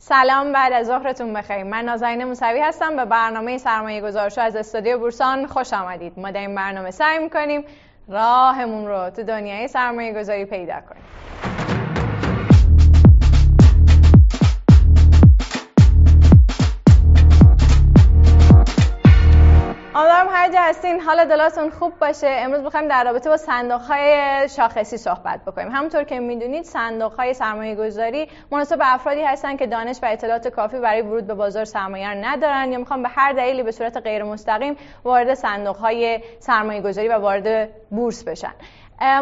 سلام، بعد از ظهرتون بخیر. من نازنین موسوی هستم. به برنامه سرمایه گذارشو از استودیو بورسان خوش آمدید. ما در این برنامه سعی میکنیم راهمون رو تو دنیای سرمایه گذاری پیدا کنیم. امیدوارم هر جا هستین حال دلاتون خوب باشه. امروز می‌خوایم در رابطه با صندوق‌های شاخصی صحبت بکنیم. همونطور که می‌دونید صندوق‌های سرمایه‌گذاری مناسب به افرادی هستن که دانش و اطلاعات کافی برای ورود به بازار سرمایه ندارن یا می‌خوان به هر دلیلی به صورت غیر مستقیم وارد صندوق‌های سرمایه‌گذاری و وارد بورس بشن.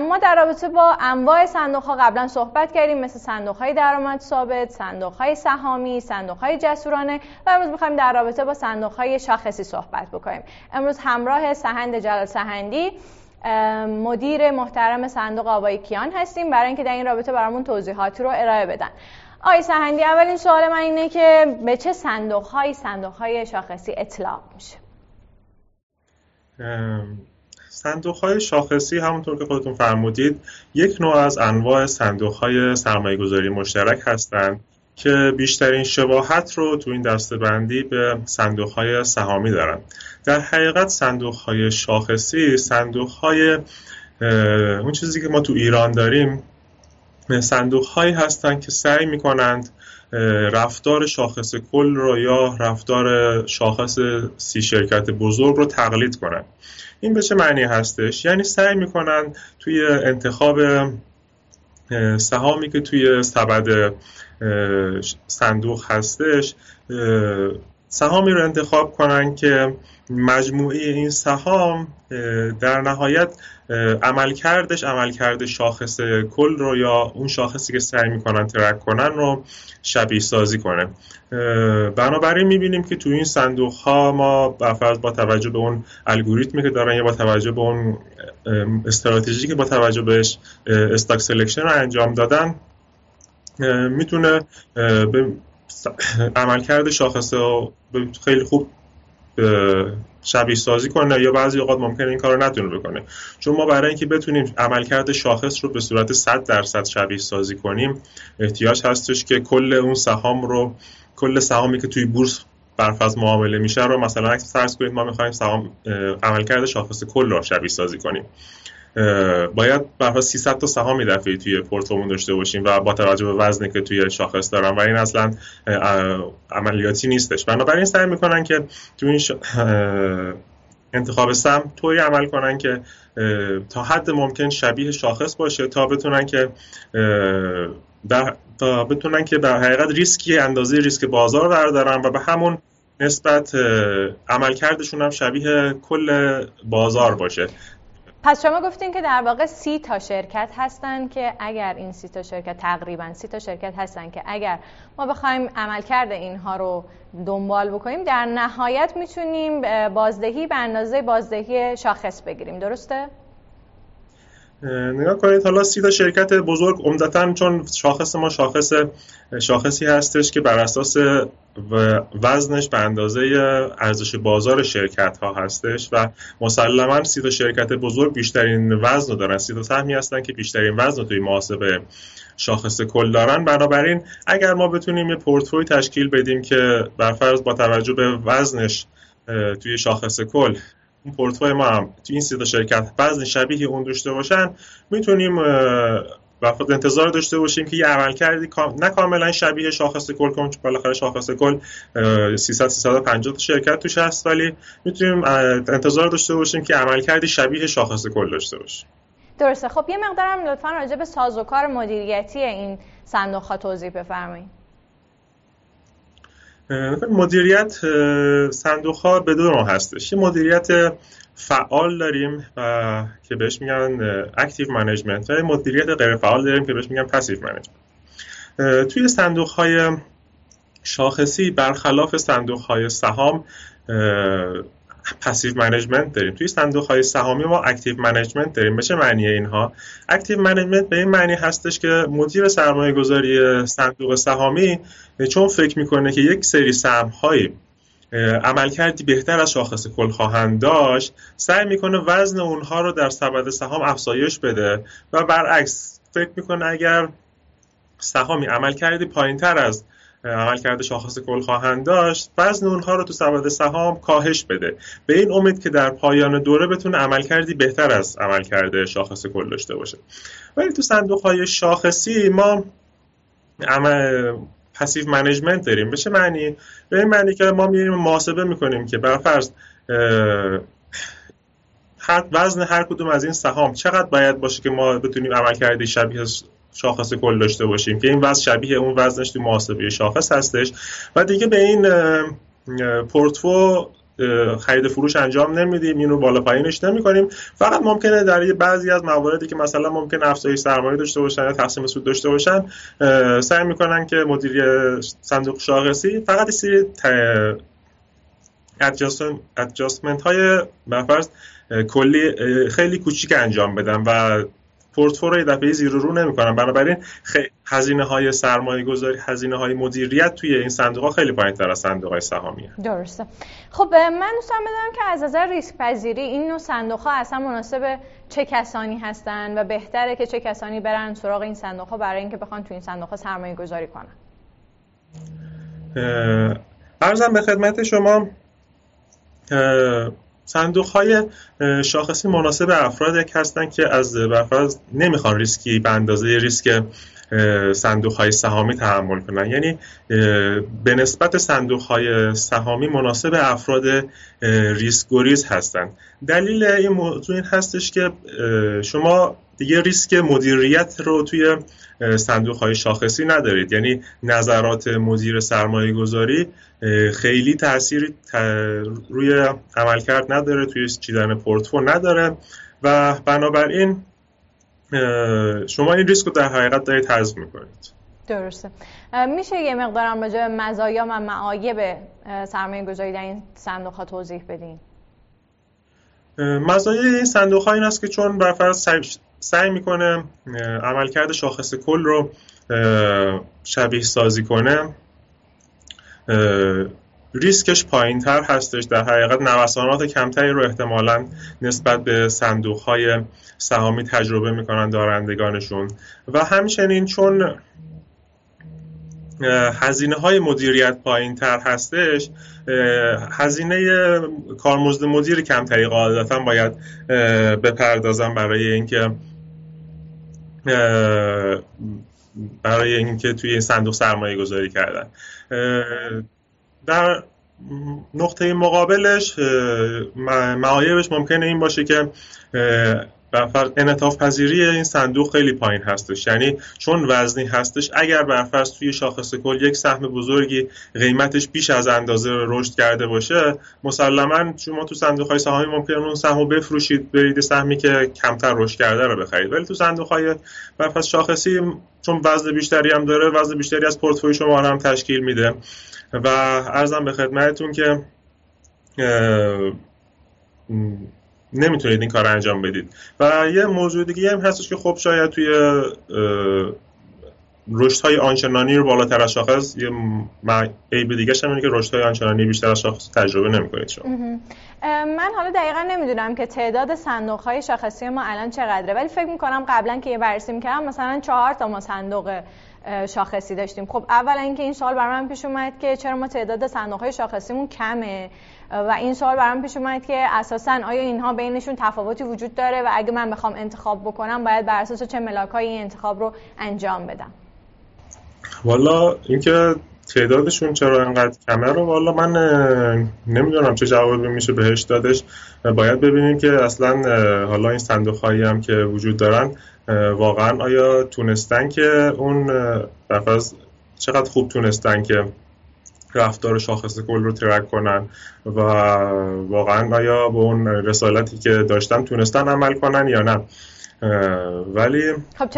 ما در رابطه با انواع صندوق‌ها قبلا صحبت کردیم، مثل صندوق‌های درآمد ثابت، صندوق‌های سهامی، صندوق‌های جسورانه و امروز می‌خوایم در رابطه با صندوق‌های شاخصی صحبت بکنیم. امروز همراه سهند جلال سهندی، مدیر محترم صندوق آهنگ کیان هستیم برای اینکه در این رابطه برامون توضیحاتی رو ارائه بدن. آقای سهندی، اولین سوال من اینه که به چه صندوق‌های شاخصی اطلاق میشه؟ صندوق‌های شاخصی همونطور که خودتون فرمودید یک نوع از انواع صندوق‌های سرمایه‌گذاری مشترک هستند که بیشترین شباهت رو تو این دسته‌بندی به صندوق‌های سهامی دارن. در حقیقت صندوق‌های شاخصی صندوق‌های اون چیزی که ما تو ایران داریم، صندوق‌هایی هستند که سعی می‌کنند رفتار شاخص کل رو یا رفتار شاخص 30 شرکت بزرگ رو تقلید کنند. این به چه معنی هستش؟ یعنی سعی میکنن توی انتخاب سهامی که توی سبد صندوق هستش سهامی رو انتخاب کنن که مجموعه این سهام در نهایت عملکرد شاخص کل رو یا اون شاخصی که سعی میکنن ترک کنن رو شبیه سازی کنه. بنابراین میبینیم که تو این صندوق ها ما با توجه به اون الگوریتمی که دارن یا با توجه به اون استراتژی که با توجه بهش استاک سلکشن رو انجام دادن میتونه به عملکرد شاخص رو خیلی خوب شبیه سازی کنه یا بعضی اوقات ممکنه این کارو نتونه بکنه، چون ما برای اینکه بتونیم عملکرد شاخص رو به صورت 100% شبیه سازی کنیم احتیاج هستش که کل سهامی که توی بورس برفرض معامله میشه رو مثلا فرض کنید ما می‌خوایم عملکرد شاخص کل رو شبیه سازی کنیم، باید برای 300 تا سهام دفعی توی پورتفولیومون داشته باشیم و با توجه به وزنی که توی شاخص دارن و این اصلا عملیاتی نیستش. بنابراین سعی میکنن که توی این انتخاب سهم طوری عمل کنن که تا حد ممکن شبیه شاخص باشه تا بتونن که در حقیقت اندازه ریسک بازار بردارن و به همون نسبت عملکردشون هم شبیه کل بازار باشه. پس شما گفتین که در واقع 30 تا شرکت هستن که اگر این 30 تا شرکت تقریبا 30 تا شرکت هستن که اگر ما بخوایم عملکرد اینها رو دنبال بکنیم در نهایت میتونیم بازدهی به اندازه بازدهی شاخص بگیریم، درسته؟ نگاه کنید حالا 30 تا شرکت بزرگ عمدتاً چون شاخص ما شاخصی هستش که بر اساس وزنش به اندازه ارزش بازار شرکت ها هستش و مسلماً 30 تا شرکت بزرگ بیشترین وزن رو دارن، 30 تا سهمی هستن که بیشترین وزن رو توی محاسبه شاخص کل دارن. بنابراین اگر ما بتونیم یه پورتفوی تشکیل بدیم که بر فرض با توجه به وزنش توی شاخص کل پورتفوی ما هم تو این 30 تا شرکت وزن شبیه اون داشته باشن، میتونیم وقت انتظار داشته باشیم که یه عملکردی نه کاملا شبیه شاخص کل کنیم، چون بالاخره شاخص کل 300-350 تا شرکت توش هست، ولی میتونیم انتظار داشته باشیم که عملکردی شبیه شاخص کل داشته باشیم. درسته. خب یه مقدارم لطفاً راجع به سازوکار مدیریتی این صندوق‌ها توضیح بفرمایید. مدیریت صندوق‌ها به دو نوع هستش. یه مدیریت فعال داریم و که بهش میگن اکتیو منیجمنت و مدیریت غیر فعال داریم که بهش میگن پسیو منیجمنت. توی صندوق‌های شاخصی برخلاف صندوق‌های سهام پسیو منیجمنت داریم. توی صندوق‌های سهامی ما اکتیو منیجمنت داریم. به چه معنیه اینها؟ اکتیو منیجمنت به این معنی هستش که مدیر سرمایه‌گذاری صندوق سهامی چون فکر می‌کنه که یک سری سهم‌های عملکردی بهتر از شاخص کل خواهند داشت، سعی می‌کنه وزن اونها رو در سبد سهام افزایش بده و برعکس فکر می‌کنه اگر سهامی عملکردی پایین‌تر از عملکرد شاخص کل خواهند داشت، وزن اونها رو تو سبد سهام کاهش بده، به این امید که در پایان دوره بتونه عملکردی بهتر از عملکرد شاخص کل داشته باشه. ولی تو صندوق‌های شاخصی ما پسیو منیجمنت داریم. به چه معنی؟ به این معنی که ما میریم محاسبه میکنیم که برفرض وزن هر کدوم از این سهام چقدر باید باشه که ما بتونیم عملکردی شبیه شاخص کل داشته باشیم، که این وزن شبیه اون وزنش تو محاسبه شاخص هستش، و دیگه به این پورتفو خرید فروش انجام نمیدیم، اینو بالا پایینش نمی‌کنیم. فقط ممکنه در بعضی از مواردی که مثلا ممکن افزایش سرمایه داشته باشن یا تقسیم سود داشته باشن، سعی می‌کنن که مدیر صندوق شاخصی فقط سری ادجاستمنت های بفرض کلی خیلی کوچیک انجام بدن و پورتفولیو رو یه دفعه زیر و رو نمی‌کنن. بنابراین هزینه‌های سرمایه‌گذاری، هزینه‌های مدیریت توی این صندوق‌ها خیلی پایین‌تر از صندوق‌های سهامیه. درسته. خب من دوستم بدونم که از نظر ریسک پذیری این نوع صندوق‌ها اصلا مناسب چه کسانی هستن و بهتره که چه کسانی برن سراغ این صندوق‌ها برای اینکه بخوان توی این صندوق‌ها سرمایه‌گذاری کنن؟ عرضم به خدمت شما صندوق‌های شاخصی مناسب افرادی هستند که از برفرض نمیخوان ریسکی به اندازه ریسک صندوق‌های سهامی تحمل کنن، یعنی به نسبت صندوق‌های سهامی مناسب افراد ریسک گریز هستند. دلیل این موضوع این هستش که شما دیگه ریسک مدیریت رو توی صندوق‌های شاخصی ندارید، یعنی نظرات مدیر سرمایه‌گذاری خیلی تأثیری روی عملکرد نداره، توی چیدن پورتفولیو نداره و بنابراین شما این ریسک رو در حقیقت دارید تضمین می‌کنید. درسته. میشه یه مقدار راجع به مزایا و معایب سرمایه‌گذاری در این صندوق‌ها توضیح بدین؟ مزایای این صندوق‌ها این است که چون برفرض سعی میکنه عملکرد شاخص کل رو شبیه سازی کنه، ریسکش پایین تر هستش، در حقیقت نوسانات کمتری رو احتمالاً نسبت به صندوق‌های سهامی تجربه میکنن دارندگانشون، و همچنین چون هزینه‌های مدیریت پایین‌تر هستش، هزینه کارمزد مدیر کمتری قاعدتاً باید بپردازن برای اینکه توی این صندوق سرمایه گذاری کردن. در نقطه مقابلش معایبش ممکنه این باشه که برفرض انعطاف پذیری این صندوق خیلی پایین هستش، یعنی چون وزنی هستش، اگر برفرض توی شاخص کل یک سهم بزرگی قیمتش بیش از اندازه رشد کرده باشه، مسلما شما تو صندوق‌های سهامی ممکنه اون سهمو بفروشید، برید سهمی که کمتر رشد کرده رو بخرید. ولی تو صندوق‌های برفرض شاخصی چون وزن بیشتری هم داره، وزن بیشتری از پورتفوی شما هم تشکیل میده. و عرضم به خدمتتون که نمیتونید این کار انجام بدید. و یه موضوع دیگه هم هستش که خب شاید توی رشدهای آنچنانی رو بالاتر از شاخص، یه عیب دیگه هم اینه که رشدهای آنچنانی بیشتر از شاخص تجربه نمی‌کنید شما. من حالا دقیقاً نمیدونم که تعداد صندوق‌های شاخصی ما الان چقدره، ولی فکر می‌کنم قبلا که یه بررسی می‌کردم مثلا 4 تا ما صندوق شاخصی داشتیم. خب اولا اینکه این سوال برام پیش اومد که چرا ما تعداد صندوق‌های شاخصیمون کمه، و این سوال برام پیش اومد که اساساً آیا اینها بینشون تفاوتی وجود داره و اگه من بخوام انتخاب بکنم باید بر اساس چه ملاکایی این انتخاب رو انجام بدم؟ والا اینکه تعدادشون چرا اینقدر کمه رو والا من نمیدونم چه جوابی میشه بهش دادش. باید ببینیم که اصلا حالا این صندوق‌هایی هم که وجود دارن واقعا آیا تونستن که اون برفرض چقدر خوب تونستن که رفتار شاخص کل رو ترک کنن و واقعا آیا به اون رسالتی که داشتن تونستن عمل کنن یا نه. ولی خب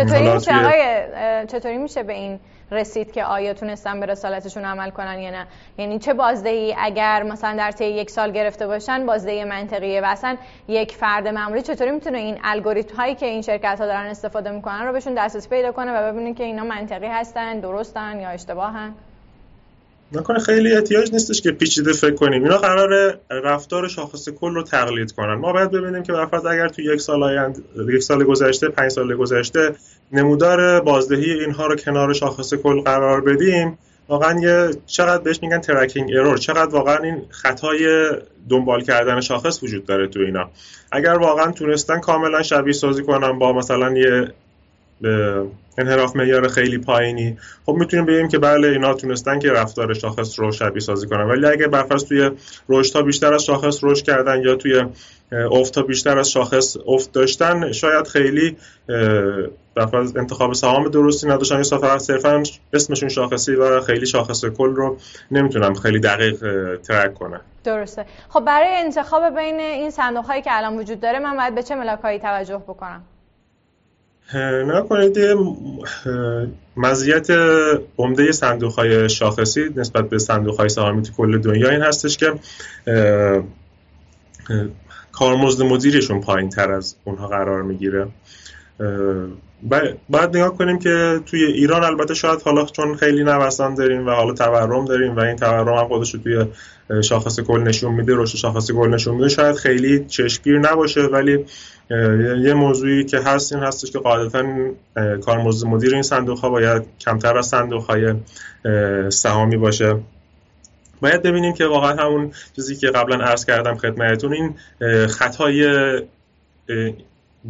چطوری میشه به این رسید که آیا تونستن به رسالتشون عمل کنن یا نه؟ یعنی چه بازدهی اگر مثلا در طی یک سال گرفته باشن بازدهی منطقیه، و اصلا یک فرد معمولی چطوری میتونه این الگوریتم هایی که این شرکت ها دارن استفاده میکنن رو بهشون دسترسی پیدا کنه و ببینه که اینا منطقی هستن، درستن یا اشتباهن؟ نکنه خیلی احتیاج نیستش که پیچیده فکر کنیم، اینا قراره رفتار شاخص کل رو تقلید کنن. ما باید ببینیم که برفرض اگر تو یک سال گذشته 5 سال گذشته نمودار بازدهی اینها رو کنار شاخص کل قرار بدیم، واقعا یه چقدر بهش میگن ترکینگ ایرور، چقدر واقعا این خطای دنبال کردن شاخص وجود داره تو اینا. اگر واقعا تونستن کاملا شبیه سازی کنن با مثلا یه انحراف معیار خیلی پایینی، خب میتونیم بگیم که بله اینا تونستن که رفتار شاخص رو شبیه سازی کنن. ولی اگه برفرض توی رشد ها بیشتر از شاخص رشد کردن یا توی افت ها بیشتر از شاخص افت داشتن، شاید خیلی برفرض انتخاب سهام درستی نداشتن یا صرفا اسمشون شاخصی و خیلی شاخص کل رو نمیتونم خیلی دقیق ترک کنم. درسته. خب برای انتخاب بین این صندوق هایی که الان وجود داره من باید به چه ملاکایی توجه بکنم؟ نکنید مزیت عمده صندوق‌های شاخصی نسبت به صندوق‌های سهامی تو کل دنیا این هستش که کارمزد مدیرشون پایین‌تر از اونها قرار میگیره. باید نگاه کنیم که توی ایران البته شاید حالا چون خیلی نوسان داریم و حالا تورم داریم و این تورم هم خودش رو توی شاخص کل نشون میده، رشد شاخص کل نشون میده، شاید خیلی چشمگیر نباشه. ولی یه موضوعی که هست این هستش که قاعدتاً کارمزد مدیر این صندوق‌ها باید کمتر از صندوق‌های سهامی باشه. باید ببینیم که واقعا همون چیزی که قبلا عرض کردم خدمتتون، این خطای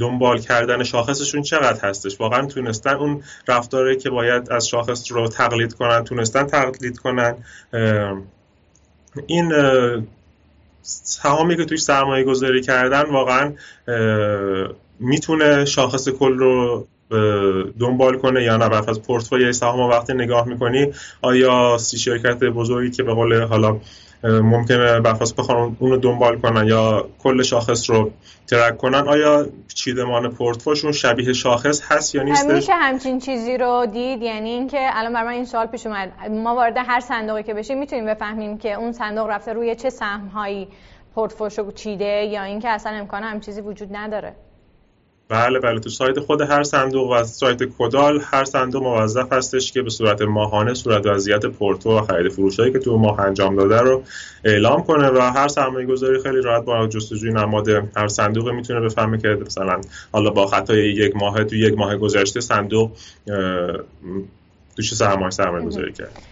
دنبال کردن شاخصشون چقدر هستش، واقعا تونستن اون رفتاری که باید از شاخص رو تقلید کنن تونستن تقلید کنن. این سهامی که توی سرمایه گذاری کردن واقعا میتونه شاخص کل رو دنبال کنه یا نه. برفرض پورتفوی سهام رو وقتی نگاه میکنی، آیا 30 شرکت بزرگی که به قول حالا ممکنه برفرض بخوان اون رو دنبال کنن یا کل شاخص رو ترک کنن، آیا چیدمان پورتفوشون شبیه شاخص هست یا نیست؟ همیشه همچین چیزی رو دید. یعنی اینکه الان برای من این سوال پیش اومد، ما وارد هر صندوقی که بشیم میتونیم بفهمیم که اون صندوق رفته روی چه سهم‌هایی پورتفوشو چیده، یا اینکه اصلا امکان هم چیزی وجود نداره؟ بله تو سایت خود هر صندوق و سایت کدال هر صندوق موظف هستش که به صورت ماهانه صورت وضعیت پورتفوی و خرید فروشایی که تو ماه انجام داده رو اعلام کنه و هر سرمایه گذاری خیلی راحت با جستجوی نماد هر صندوق میتونه بفهمه که مثلا حالا با خطای یک ماه تو یک ماه گذشته صندوق توش سرمایه گذاری کرد.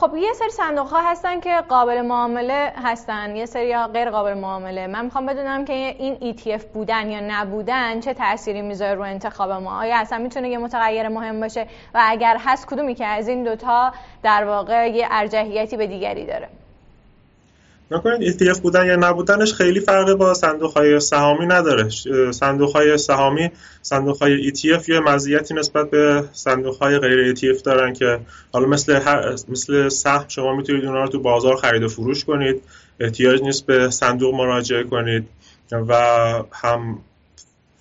خب یه سری صندوق ها هستن که قابل معامله هستن، یه سری ها غیر قابل معامله. من میخوام بدونم که این ETF بودن یا نبودن چه تأثیری میذاره رو انتخاب ما؟ آیا اصلا میتونه یه متغیر مهم باشه و اگر هست کدومی که از این دوتا در واقع یه ارجحیتی به دیگری داره؟ نکنید ETF بودن یا نبودنش خیلی فرقی با صندوق‌های سهامی نداره. صندوق‌های سهامی، صندوق‌های ETF یه مزیتی نسبت به صندوق‌های غیر ETF دارن که حالا مثل سهم شما میتونید اونها رو تو بازار خرید و فروش کنید، احتیاج نیست به صندوق مراجعه کنید و هم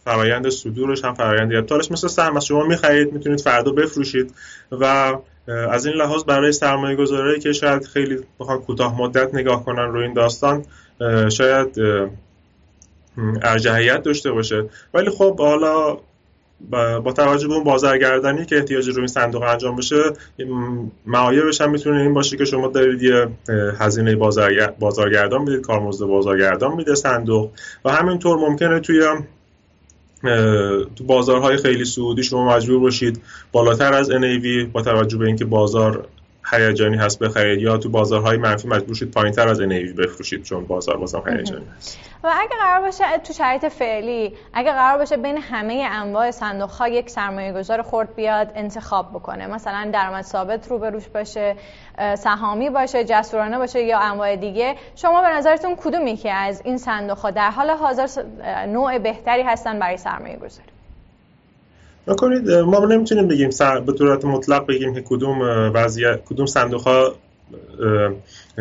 فرایند صدورش هم فرایند ابطالش مثل سهم است. شما می‌خرید میتونید فردا بفروشید و از این لحاظ برای سرمایه گذاری که شاید خیلی بخواد کوتاه مدت نگاه کنن روی این داستان شاید ارجحیت داشته باشه. ولی خب حالا با توجه به اون بازارگردانی که احتیاج روی صندوق انجام بشه، معایبش هم میتونه این باشه که شما دارید یه هزینه بازارگردان میدید، کارمزد بازارگردان میده صندوق و همینطور ممکنه تو بازارهای خیلی سعودی شما مجبور باشید بالاتر از NAV با توجه به اینکه بازار هیجانی هست بخرید، یا تو بازارهای منفی مجبور شید پایین‌تر از NAV بفروشید چون بازار بازم هیجانی هست. و اگه قرار باشه تو شرایط فعلی اگه قرار باشه بین همه انواع صندوق‌ها یک سرمایه‌گذار خرد بیاد انتخاب بکنه، مثلا درآمد ثابت رو به روش باشه، سهامی باشه، جسورانه باشه یا انواع دیگه، شما به نظرتون کدومی که از این صندوق‌ها در حال حاضر نوع بهتری هستن برای سرمایه‌گذاری؟ نکنید ما نمیتونیم بگیم به طورت مطلق بگیم که کدوم صندوق‌ها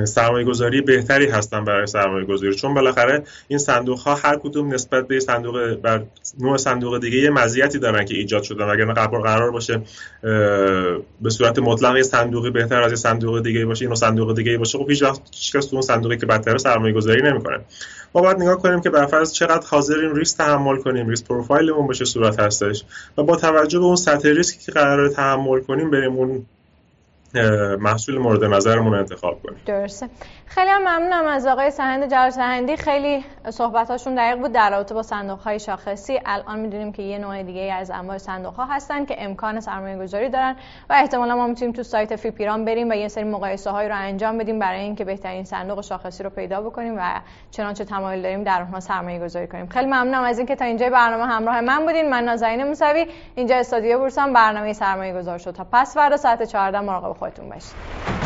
سرمایه گذاری بهتری هستن برای سرمایه گذاری، چون بالاخره این صندوق ها هر کدوم نسبت به صندوق بر نوع صندوق دیگه یه مزیتی دارن که ایجاد شدن. اگر قرار باشه به صورت مطلق یه صندوقی بهتر از یه صندوق دیگه باشه، اینو صندوق دیگه باشه، خب هیچ وقت هیچکس تو اون صندوقی که بدتر سرمایه گذاری نمیکنه. ما باید نگاه کنیم که برفرض چقدر حاضریم ریسک تحمل کنیم، ریسک پروفایلمون به چه صورت هستش و با توجه به اون سطح ریسکی که قراره تحمل کنیم بریم اون محصول مورد نظرمون رو انتخاب کنیم. درسته. خیلی ممنونم از آقای سهند جلال سهندی، خیلی صحبتاشون دقیق بود در رابطه با صندوق‌های شاخصی. الان می‌دونیم که یه نوع دیگه از انواع صندوق‌ها هستن که امکان سرمایه‌گذاری دارن و احتمالاً ما می‌تونیم تو سایت فیپیران بریم و یه سری مقایسه‌هایی رو انجام بدیم برای اینکه بهترین صندوق شاخصی رو پیدا بکنیم و چنانچه تمایل داریم در اونها سرمایه‌گذاری کنیم. خیلی ممنونم از اینکه تا اینجای برنامه همراه من بودین. من نازنین موسوی، اینجا استودیو بورسان برنامه سرمایه‌گذار شد. تا پس فردا ساعت 14 مراقب خودتون باشید.